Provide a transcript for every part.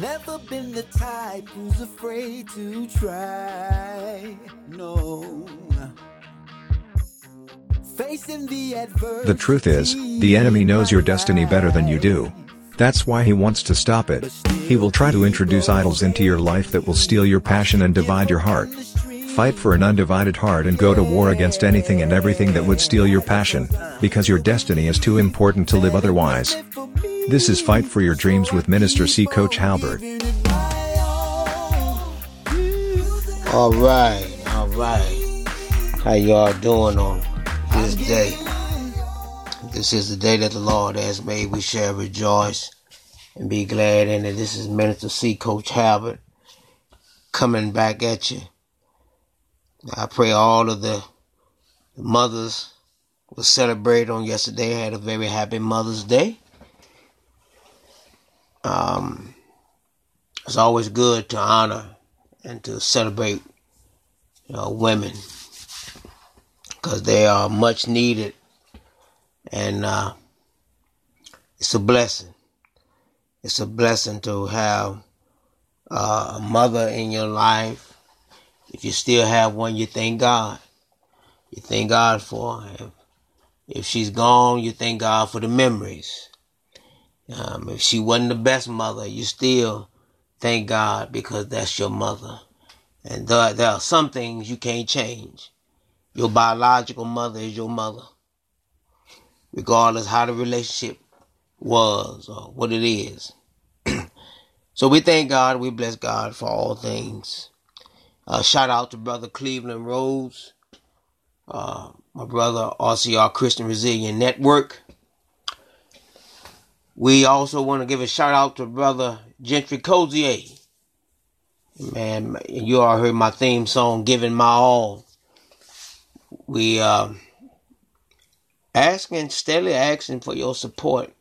Never been the type who's afraid to try. No. Facing the adversity. The truth is, the enemy knows your destiny better than you do. That's why he wants to stop it. He will try to introduce idols into your life that will steal your passion and divide your heart. Fight for an undivided heart and go to war against anything and everything that would steal your passion, because your destiny is too important to live otherwise. This is Fight for Your Dreams with Minister C Coach Halbert. All right. How y'all doing on this day? This is the day that the Lord has made. We shall rejoice and be glad in it. This is Minister C. Coach Halbert coming back at you. I pray all of the mothers were celebrated on yesterday. Had a very happy Mother's Day. It's always good to honor and to celebrate, women, because they are much needed. And it's a blessing. It's a blessing to have a mother in your life. If you still have one, you thank God. You thank God for her. If she's gone, you thank God for the memories. If she wasn't the best mother, you still thank God because that's your mother. And there are some things you can't change. Your biological mother is your mother. Regardless how the relationship was or what it is. So we thank God. We bless God for all things. Shout out to Brother Cleveland Rhodes. My brother, RCR Christian Resilient Network. We also want to give a shout out to Brother Gentry Cozier. Man, you all heard my theme song, Giving My All. We... steadily asking for your support.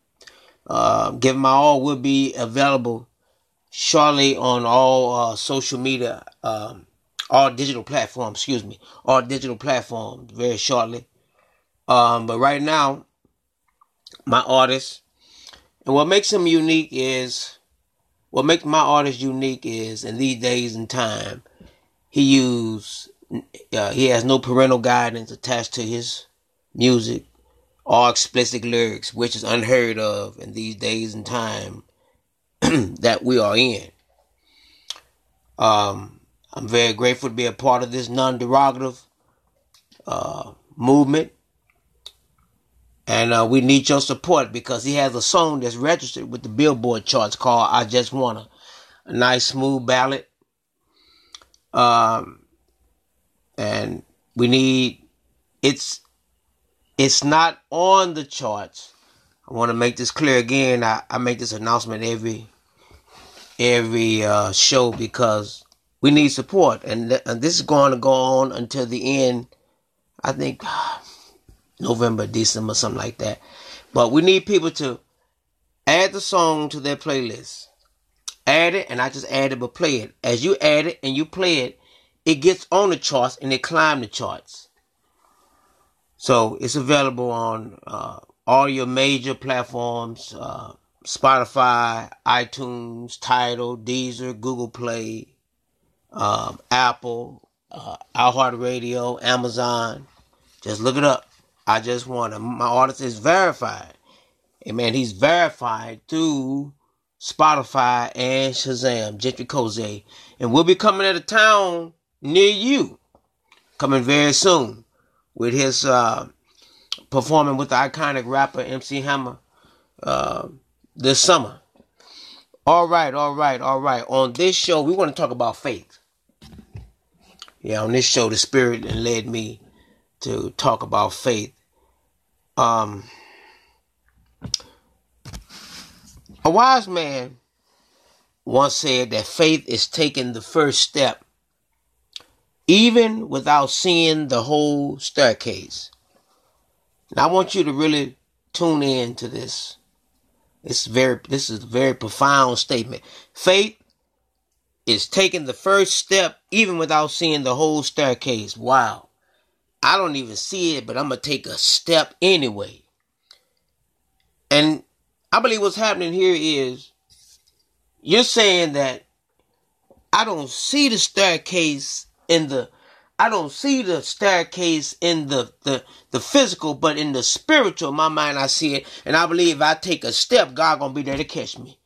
Give My All will be available shortly on all social media, all digital platforms, very shortly. But right now, my artist, and what makes my artist unique is, in these days and time, he has no parental guidance attached to his music. All explicit lyrics, which is unheard of in these days and time that we are in. I'm very grateful to be a part of this non-derogative movement. And we need your support, because he has a song that's registered with the Billboard charts called I Just Want a Nice Smooth Ballad. And we need... It's not on the charts. I want to make this clear again. I make this announcement every show, because we need support. And this is going to go on until the end, I think, November, December, something like that. But we need people to add the song to their playlist. Add it, and I just add it, but play it. As you add it and you play it, it gets on the charts and it climbs the charts. So it's available on all your major platforms, Spotify, iTunes, Tidal, Deezer, Google Play, Apple, iHeartRadio, Amazon. Just look it up. I Just Want Him. My artist is verified. Amen. He's verified through Spotify and Shazam, Gentry Cozier. And we'll be coming at a town near you. Coming very soon. With his performing with the iconic rapper MC Hammer this summer. All right. On this show, we want to talk about faith. Yeah, on this show, the Spirit led me to talk about faith. A wise man once said that faith is taking the first step, even without seeing the whole staircase. And I want you to really tune in to this. This is a very profound statement. Faith is taking the first step, even without seeing the whole staircase. Wow. I don't even see it, but I'm going to take a step anyway. And I believe what's happening here is You're saying that I don't see the staircase in the physical, but in the spiritual, in my mind, I see it. And I believe if I take a step, God going to be there to catch me.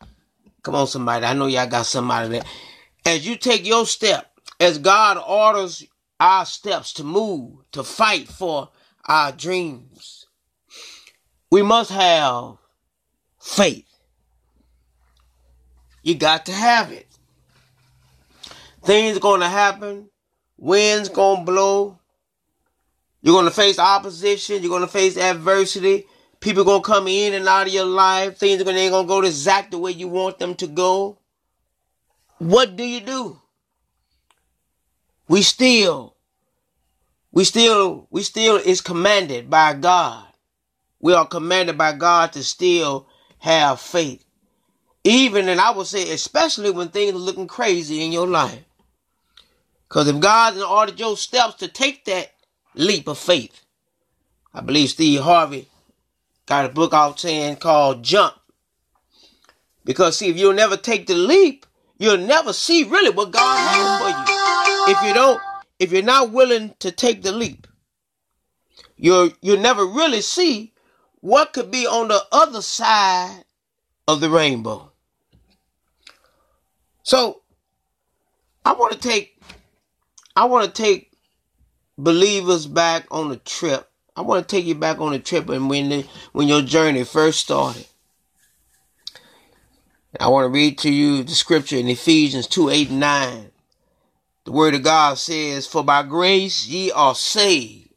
Come on, somebody. I know y'all got somebody there. As you take your step, as God orders our steps to move, to fight for our dreams, we must have faith. You got to have it. Things are going to happen. Winds going to blow. You're going to face opposition. You're going to face adversity. People going to come in and out of your life. Things are going to go exactly the way you want them to go. What do you do? We still is commanded by God. We are commanded by God to still have faith. Even, and I would say, especially when things are looking crazy in your life. Because if God has ordered your steps to take that leap of faith, I believe Steve Harvey got a book out saying called Jump. Because, see, if you'll never take the leap, you'll never see really what God has for you. If you're not willing to take the leap, you'll never really see what could be on the other side of the rainbow. So, I want to take believers back on a trip. I want to take you back on a trip and when your journey first started. I want to read to you the scripture in Ephesians 2:8-9. The word of God says, "For by grace ye are saved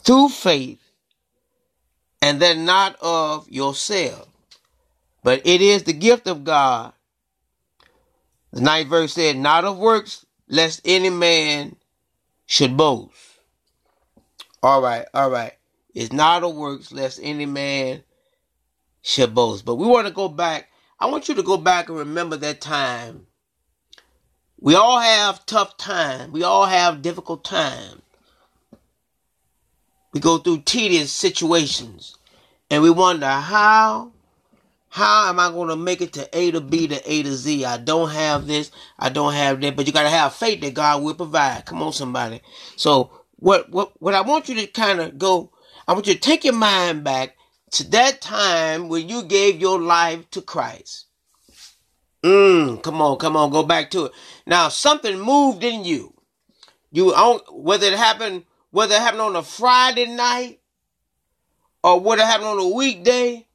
through faith, and that not of yourselves, but it is the gift of God." The 9th verse said, "Not of works, lest any man should boast." All right. It's not of works, lest any man should boast. But we want to go back. I want you to go back and remember that time. We all have tough times. We all have difficult times. We go through tedious situations. And we wonder, how am I going to make it to A to B to A to Z? I don't have this. I don't have that. But you got to have faith that God will provide. Come on, somebody. So what I want you to kind of go, I want you to take your mind back to that time when you gave your life to Christ. Come on. Go back to it. Now, something moved in you. Whether it happened on a Friday night or whether it happened on a weekday,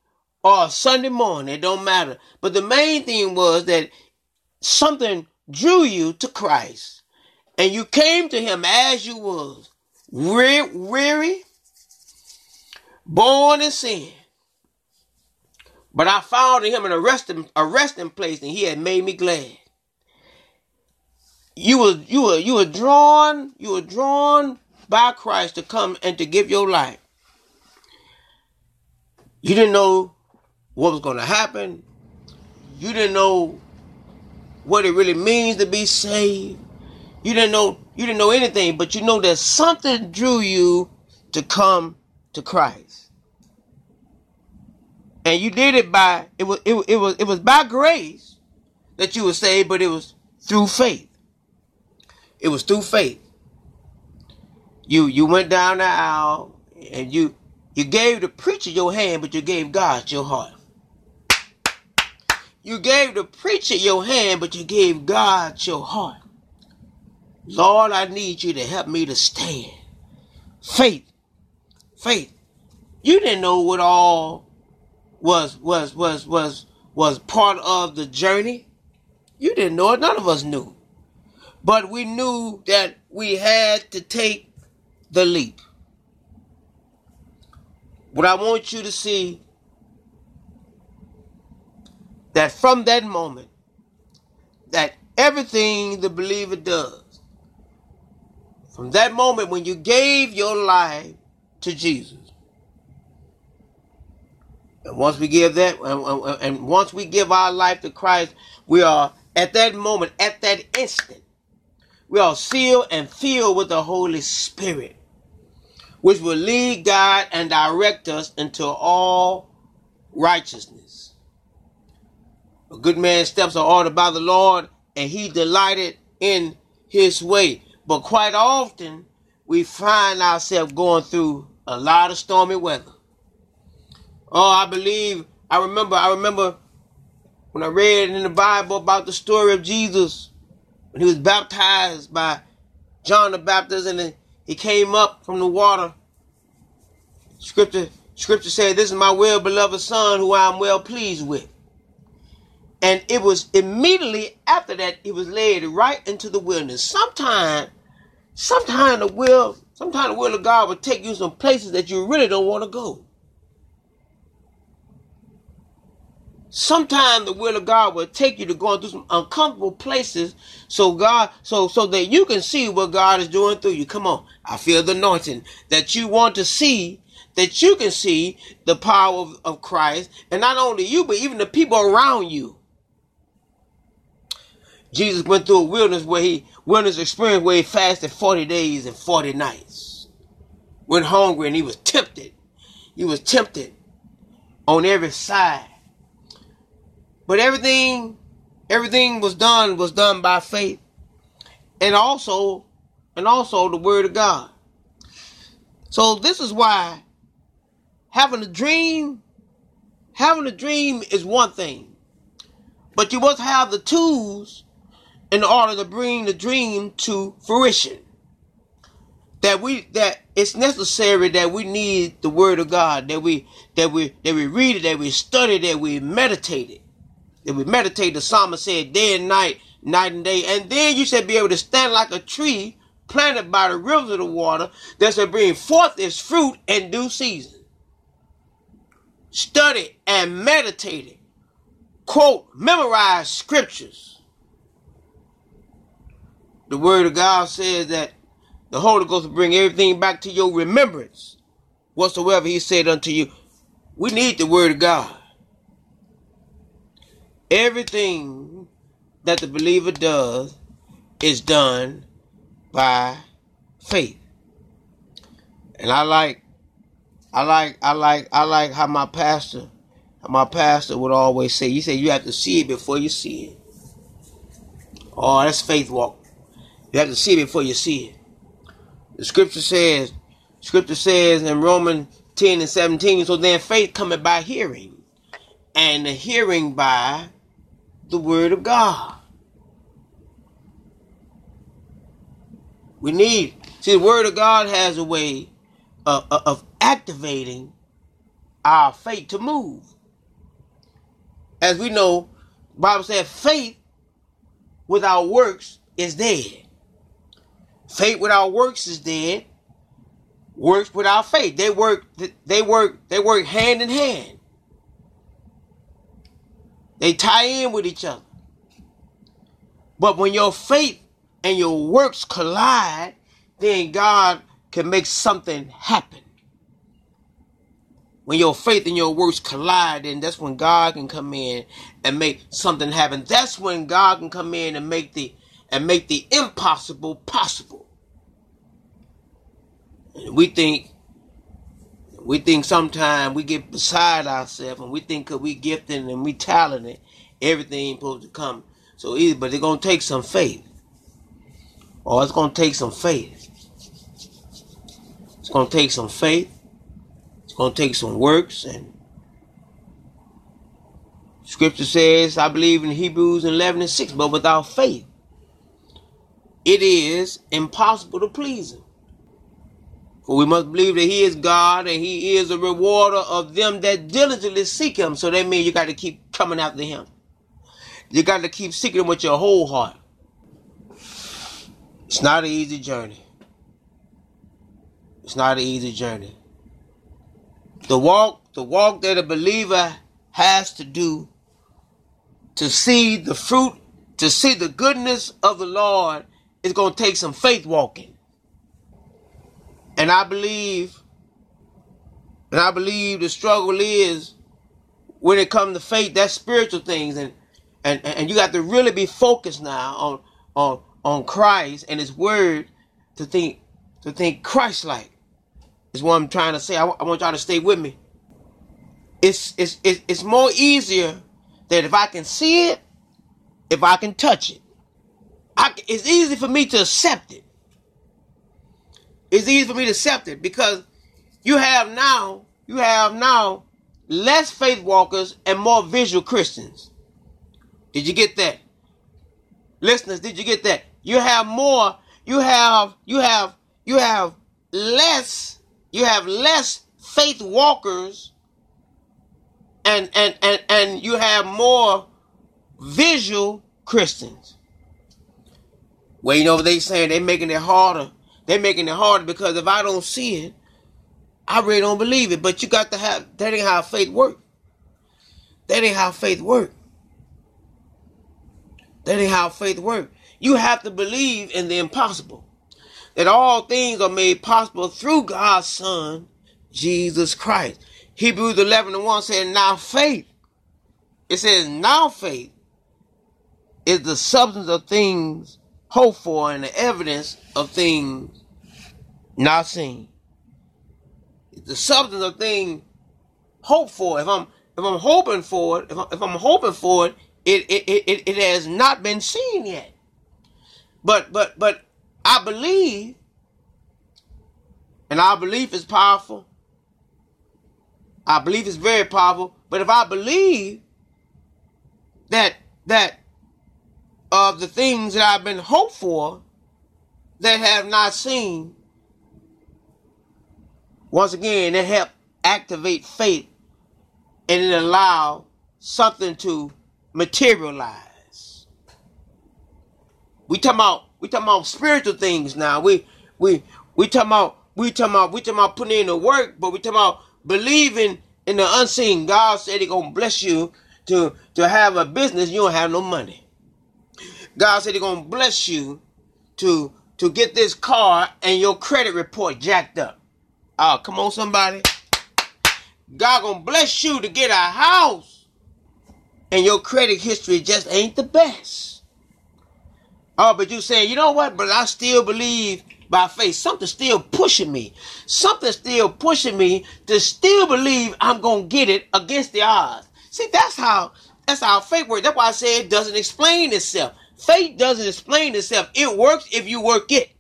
or Sunday morning, it don't matter. But the main thing was that something drew you to Christ. And you came to him as you was, weary, born in sin. But I found in him an arresting place, and he had made me glad. You were drawn by Christ to come and to give your life. You didn't know what was going to happen. You didn't know what it really means to be saved. You didn't know anything, but you know that something drew you to come to Christ. And you did it it was by grace that you were saved, but it was through faith. It was through faith. You went down the aisle and you gave the preacher your hand, but you gave God your heart. You gave the preacher your hand, but you gave God your heart. Lord, I need you to help me to stand. Faith. You didn't know what all was part of the journey. You didn't know it. None of us knew. But we knew that we had to take the leap. What I want you to see, that from that moment, that everything the believer does, from that moment when you gave your life to Jesus, and once we give that, and once we give our life to Christ, we are at that moment, at that instant, we are sealed and filled with the Holy Spirit, which will lead, guide, and direct us into all righteousness. A good man's steps are ordered by the Lord, and he delighted in his way. But quite often, we find ourselves going through a lot of stormy weather. Oh, I remember when I read in the Bible about the story of Jesus, when he was baptized by John the Baptist, and he came up from the water. Scripture said, "This is my well-beloved son who I am well pleased with." And it was immediately after that, he was led right into the wilderness. Sometimes the will of God will take you some places that you really don't want to go. Sometimes the will of God will take you to go through some uncomfortable places so that you can see what God is doing through you. Come on. I feel the anointing that you want to see, that you can see the power of Christ, and not only you, but even the people around you. Jesus went through a wilderness experience where he fasted 40 days and 40 nights. Went hungry and he was tempted. He was tempted on every side. But everything was done by faith. And also the word of God. So this is why having a dream is one thing. But you must have the tools in order to bring the dream to fruition. That it's necessary that we need the word of God, that we read it, that we study it, that we meditate it. If we meditate, the psalmist said, day and night, night and day. And then you shall be able to stand like a tree planted by the rivers of the water that shall bring forth its fruit in due season. Study and meditate it. Quote, memorize scriptures. The word of God says that the Holy Ghost will bring everything back to your remembrance, whatsoever he said unto you. We need the word of God. Everything that the believer does is done by faith. And I like how my pastor would always say, he said, you have to see it before you see it. Oh, that's faith walk. You have to see it before you see it. The scripture says in Romans 10 and 17, so then faith cometh by hearing, and the hearing by the word of God. The word of God has a way of activating our faith to move. As we know, the Bible says faith without works is dead. Faith without works is dead. Works without faith. They work hand in hand. They tie in with each other. But when your faith and your works collide, then God can make something happen. When your faith and your works collide, then that's when God can come in and make something happen. That's when God can come in and make the impossible possible. And we think sometimes we get beside ourselves, and we think because we gifted and we talented, everything ain't supposed to come so easy. But it's gonna take some faith. Oh, it's going to take some faith. It's going to take some faith. It's going to take some works. And Scripture says, I believe in Hebrews 11 and 6, but without faith, it is impossible to please him. For we must believe that he is God, and he is a rewarder of them that diligently seek him. So that means you got to keep coming after him. You got to keep seeking him with your whole heart. It's not an easy journey. It's not an easy journey. The walk that a believer has to do to see the fruit, to see the goodness of the Lord, is going to take some faith walking. And I believe the struggle is, when it comes to faith, that's spiritual things. And you got to really be focused now on Christ and his word, to think Christ-like is what I'm trying to say. I want y'all to stay with me. It's more easier that if I can see it, if I can touch it, it's easy for me to accept it. It's easy for me to accept it because you have now less faith walkers and more visual Christians. Did you get that? Listeners, did you get that? You have less faith walkers and you have more visual Christians. Well, you know what they saying? They're making it harder. They're making it harder because if I don't see it, I really don't believe it. But you got to have, that ain't how faith works. That ain't how faith works. That ain't how faith works. You have to believe in the impossible. That all things are made possible through God's Son, Jesus Christ. Hebrews 11:1 said, now faith is the substance of things hoped for and the evidence of things not seen. It's the substance of things hoped for. If I'm hoping for it, if I'm hoping for it, it has not been seen yet. But I believe, and our belief is powerful. Our belief is very powerful. But if I believe that of the things that I've been hoped for that have not seen, once again, it helped activate faith and it allowed something to materialize. We talking about spiritual things now. We talking about putting in the work, but we talking about believing in the unseen. God said He gonna bless you to have a business. You don't have no money. God said He gonna bless you to get this car and your credit report jacked up. Oh, come on, somebody. God gonna bless you to get a house and your credit history just ain't the best. Oh, but you saying, you know what? But I still believe by faith. Something's still pushing me. Something's still pushing me to still believe I'm gonna get it against the odds. See, that's how faith works. That's why I say it doesn't explain itself. Faith doesn't explain itself. It works if you work it.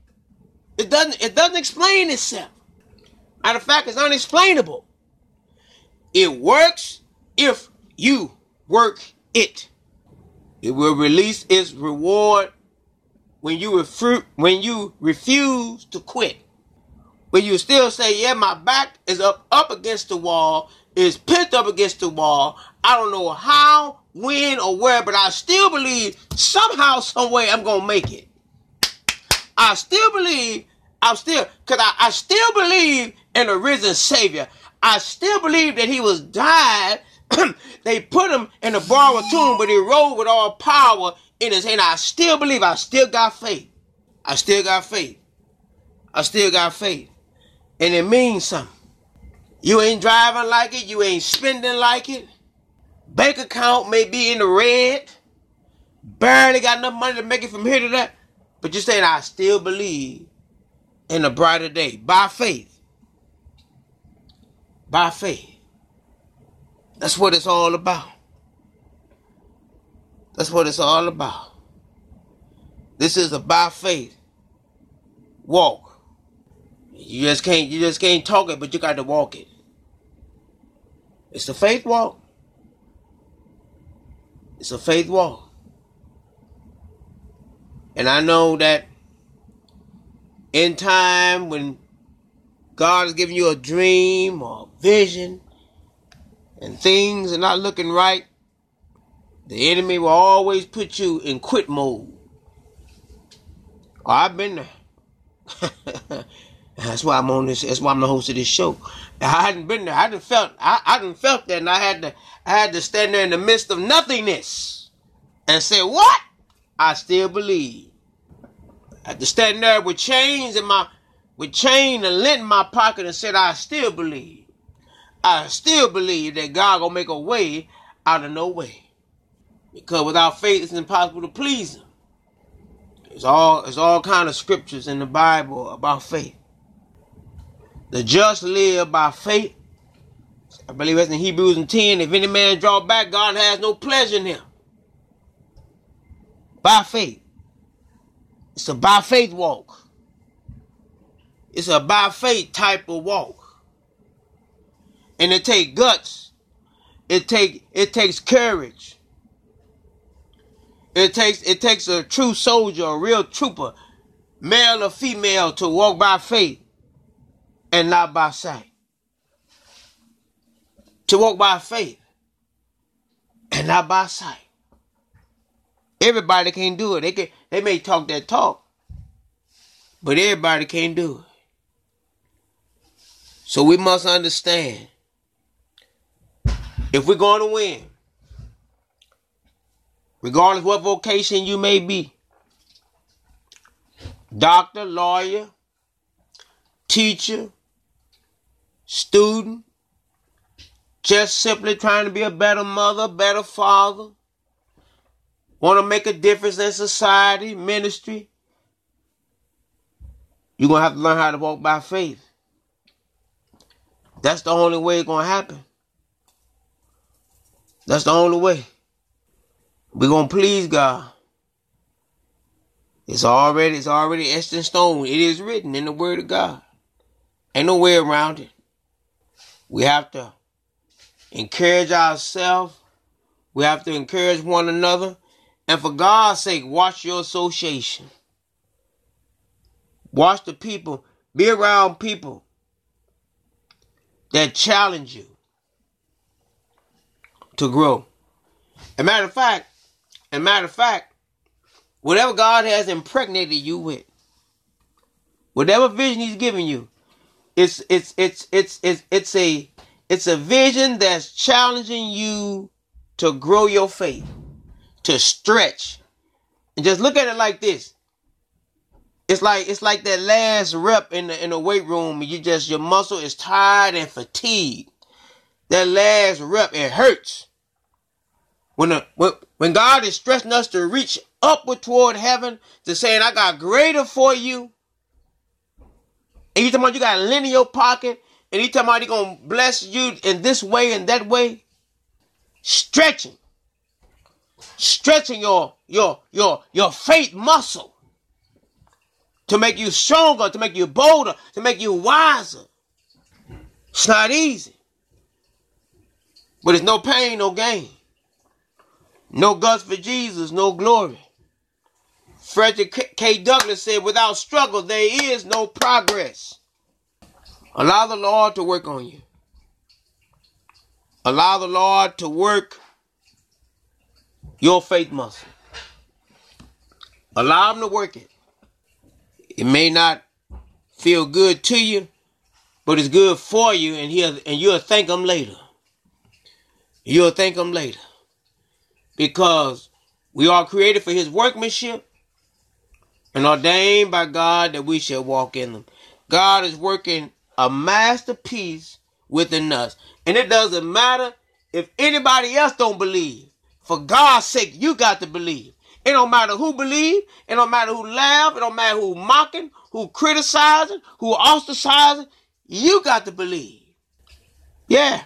It doesn't explain itself. Matter of fact, it's unexplainable. It works if you work it. It will release its reward when you refuse to quit. When you still say, yeah, my back is up against the wall, is pinned up against the wall. I don't know how, when, or where, but I still believe somehow, some way I'm going to make it. I still believe, because I still believe in a risen Savior. I still believe that He was died. They put Him in a borrowed tomb, but He rose with all power in His hand. I still believe. I still got faith. I still got faith. I still got faith. And it means something. You ain't driving like it. You ain't spending like it. Bank account may be in the red. Barely got enough money to make it from here to there. But you're saying, I still believe in a brighter day. By faith. By faith. That's what it's all about. That's what it's all about. This is a by faith walk. You just can't talk it, but you got to walk it. It's a faith walk. It's a faith walk. And I know that in time when God is giving you a dream or a vision and things are not looking right, the enemy will always put you in quit mode. Oh, I've been there. That's why I'm on this. That's why I'm the host of this show. I hadn't been there. I hadn't felt that, and I had to stand there in the midst of nothingness and say, "What? I still believe." I had to stand there with chains in my, with chain and lint in my pocket, and said, "I still believe. I still believe that God gonna make a way out of no way." Because without faith, it's impossible to please Him. There's all kind of scriptures in the Bible about faith. The just live by faith. I believe that's in Hebrews and 10. If any man draw back, God has no pleasure in him. By faith. It's a by faith walk. It's a by faith type of walk. And it takes guts. It takes courage. It takes a true soldier, a real trooper, male or female, to walk by faith and not by sight. To walk by faith and not by sight. Everybody can't do it. They may talk that talk, but everybody can't do it. So we must understand, if we're going to win, regardless what vocation you may be, doctor, lawyer, teacher, student, just simply trying to be a better mother, better father, want to make a difference in society, ministry, you're going to have to learn how to walk by faith. That's the only way it's going to happen. That's the only way. We're going to please God. It's already etched in stone. It is written in the Word of God. Ain't no way around it. We have to encourage ourselves. We have to encourage one another. And for God's sake, watch your association. Watch the people. Be around people that challenge you to grow. A matter of fact, whatever God has impregnated you with, whatever vision He's given you, it's a vision that's challenging you to grow your faith, to stretch. And just look at it like this. It's like that last rep in the weight room, and your muscle is tired and fatigued. That last rep, it hurts. When God is stretching us to reach upward toward heaven, to saying, I got greater for you. And you talking about you got a lint in your pocket, and He talking about He gonna bless you in this way and that way. Stretching. Stretching your faith muscle to make you stronger, to make you bolder, to make you wiser. It's not easy. But it's no pain, no gain. No guts for Jesus, no glory. Frederick K. Douglas said, without struggle, there is no progress. Allow the Lord to work on you. Allow the Lord to work your faith muscle. Allow Him to work it. It may not feel good to you, but it's good for you, and you'll thank Him later. You'll thank Him later, because we are created for His workmanship and ordained by God that we shall walk in them. God is working a masterpiece within us. And it doesn't matter if anybody else don't believe. For God's sake, you got to believe. It don't matter who believe. It don't matter who laugh. It don't matter who mocking, who criticizing, who ostracizing. You got to believe. Yeah.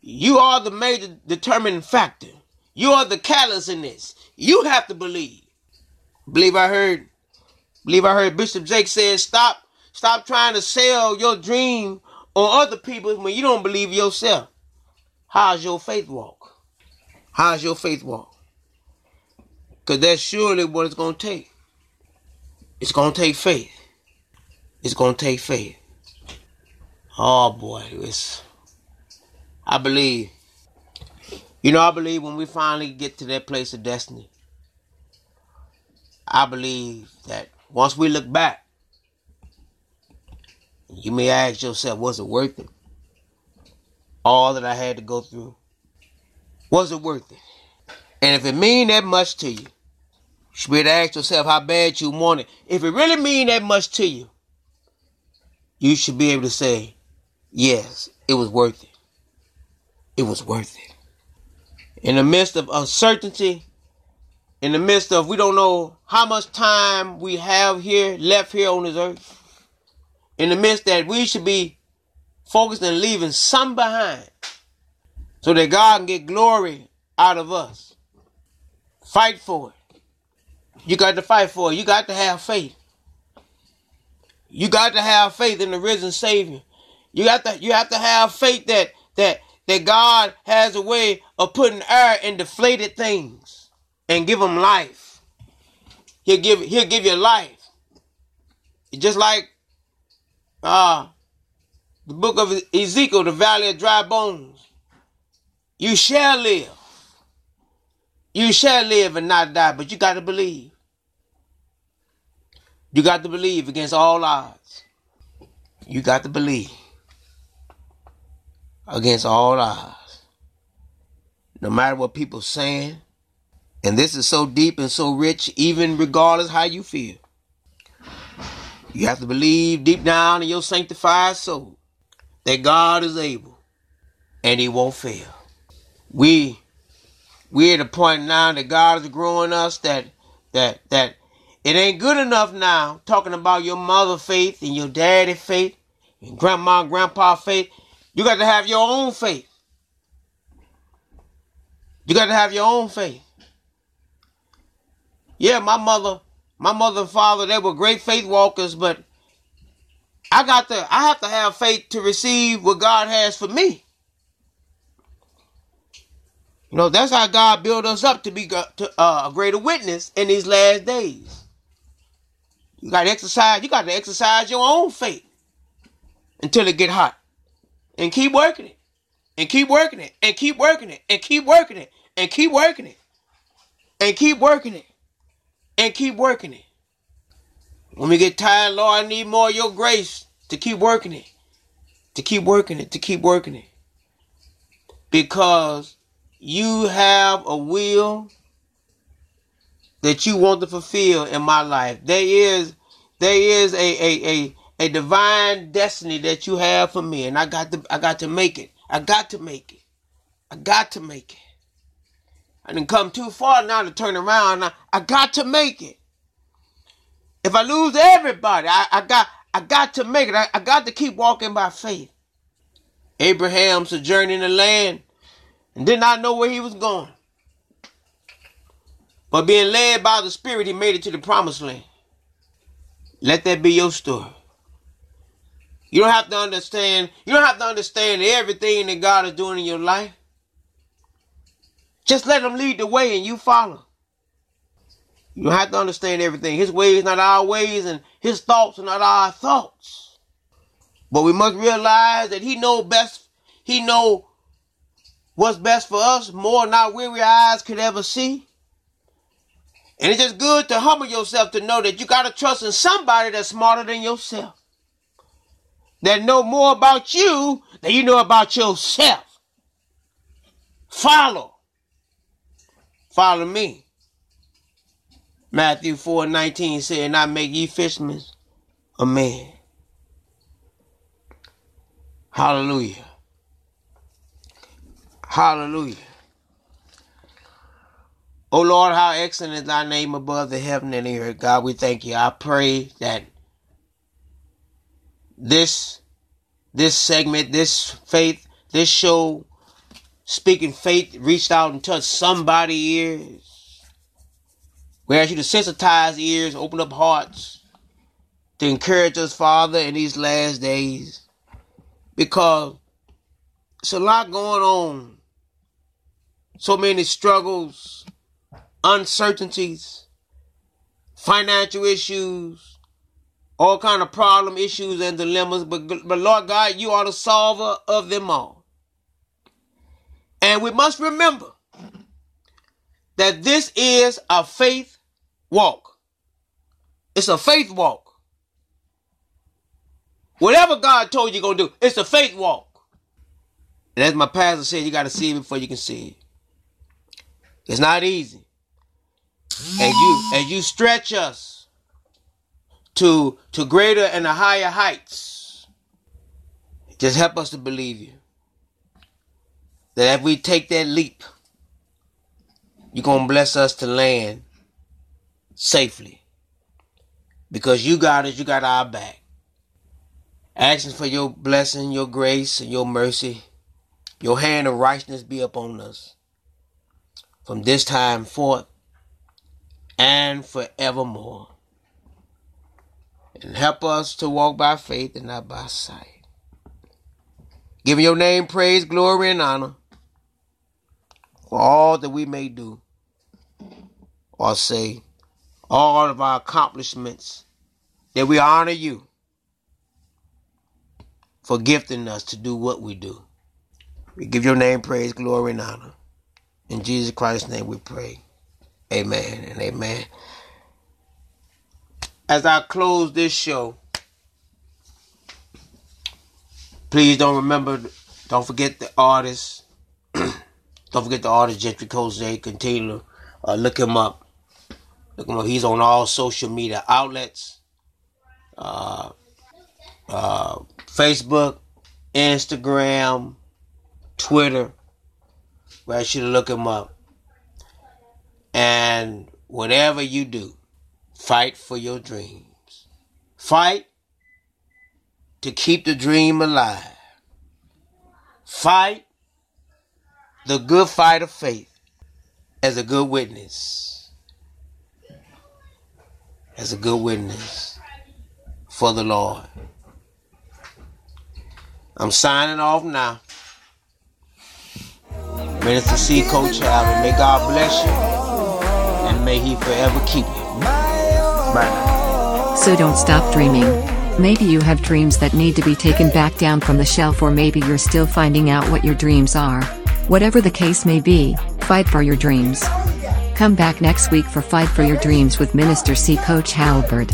You are the major determining factor. You are the catalyst in this. You have to believe. Believe I heard Bishop Jake said, stop trying to sell your dream on other people when you don't believe yourself. How's your faith walk? Because that's surely what it's going to take. It's going to take faith. Oh boy, I believe when we finally get to that place of destiny, I believe that once we look back, you may ask yourself, was it worth it? All that I had to go through, was it worth it? And if it mean that much to you, you should be able to ask yourself how bad you want it. If it really mean that much to you, you should be able to say, yes, it was worth it. It was worth it. In the midst of uncertainty, in the midst of we don't know how much time we have here, left here on this earth, in the midst that we should be focused on leaving some behind so that God can get glory out of us. Fight for it. You got to fight for it. You got to have faith. You got to have faith in the risen Savior. You have to have faith that God has a way of putting air in deflated things and give them life. He'll give you life. Just like the book of Ezekiel, the valley of dry bones. You shall live. You shall live and not die, but you got to believe. You got to believe against all odds. You got to believe against all odds. No matter what people saying. And this is so deep and so rich, even regardless how you feel. You have to believe deep down in your sanctified soul that God is able and he won't fail. We're at a point now that God is growing us that it ain't good enough now talking about your mother faith and your daddy faith and grandma and grandpa faith. You got to have your own faith. You got to have your own faith. Yeah, my mother and father, they were great faith walkers, but I have to have faith to receive what God has for me. You know, that's how God built us up to be a greater witness in these last days. You got to exercise your own faith until it get hot. And keep working it. And keep working it. And keep working it. And keep working it. And keep working it. And keep working it. And keep working it. When we get tired, Lord, I need more of your grace to keep working it. To keep working it. To keep working it. Because you have a will that you want to fulfill in my life. There is a divine destiny that you have for me, and I got to make it. I got to make it. I didn't come too far now to turn around. I got to make it. If I lose everybody, I got to make it. I got to keep walking by faith. Abraham sojourned in the land and did not know where he was going. But being led by the Spirit, he made it to the promised land. Let that be your story. You don't have to understand everything that God is doing in your life. Just let him lead the way and you follow. You don't have to understand everything. His ways not our ways and his thoughts are not our thoughts. But we must realize that he knows best. He knows what's best for us more than our weary eyes could ever see. And it's just good to humble yourself to know that you got to trust in somebody that's smarter than yourself, that know more about you than you know about yourself. Follow me. Matthew 4:19 said, "And I make ye fishermen of men." Hallelujah. Hallelujah. Oh Lord, how excellent is thy name above the heaven and the earth. God, we thank you. I pray that this segment, this faith, this show, Speaking Faith, reached out and touched somebody's ears. We ask you to sensitize ears, open up hearts, to encourage us, Father, in these last days. Because it's a lot going on. So many struggles, uncertainties, financial issues, all kind of problem issues and dilemmas, but Lord God, you are the solver of them all. And we must remember that this is a faith walk. It's a faith walk. Whatever God told you going to do, it's a faith walk. And as my pastor said, you got to see it before you can see it. It's not easy. As you stretch us to greater and higher heights, just help us to believe you. That if we take that leap, you're going to bless us to land safely. Because you got us, you got our back. asking for your blessing, your grace, and your mercy. Your hand of righteousness be upon us from this time forth and forevermore. And help us to walk by faith and not by sight. Give your name praise, glory, and honor for all that we may do or say, all of our accomplishments, that we honor you for gifting us to do what we do. We give your name praise, glory, and honor. In Jesus Christ's name we pray. Amen and amen. As I close this show, please don't forget the artist. Don't forget the artist, Gentry Cozier. Continue to look him up. He's on all social media outlets. Facebook, Instagram, Twitter. Where you should look him up. And whatever you do, fight for your dreams. Fight to keep the dream alive. Fight the good fight of faith as a good witness. As a good witness for the Lord. I'm signing off now. Minister C Coach Halbert. May God bless you and may he forever keep you. Bye. So don't stop dreaming. Maybe you have dreams that need to be taken back down from the shelf, or maybe you're still finding out what your dreams are. Whatever the case may be, fight for your dreams. Come back next week for Fight for Your Dreams with Minister C Coach Halbert.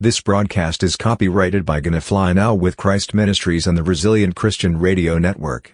This broadcast is copyrighted by Gonna Fly Now with Christ Ministries and the Resilient Christian Radio Network.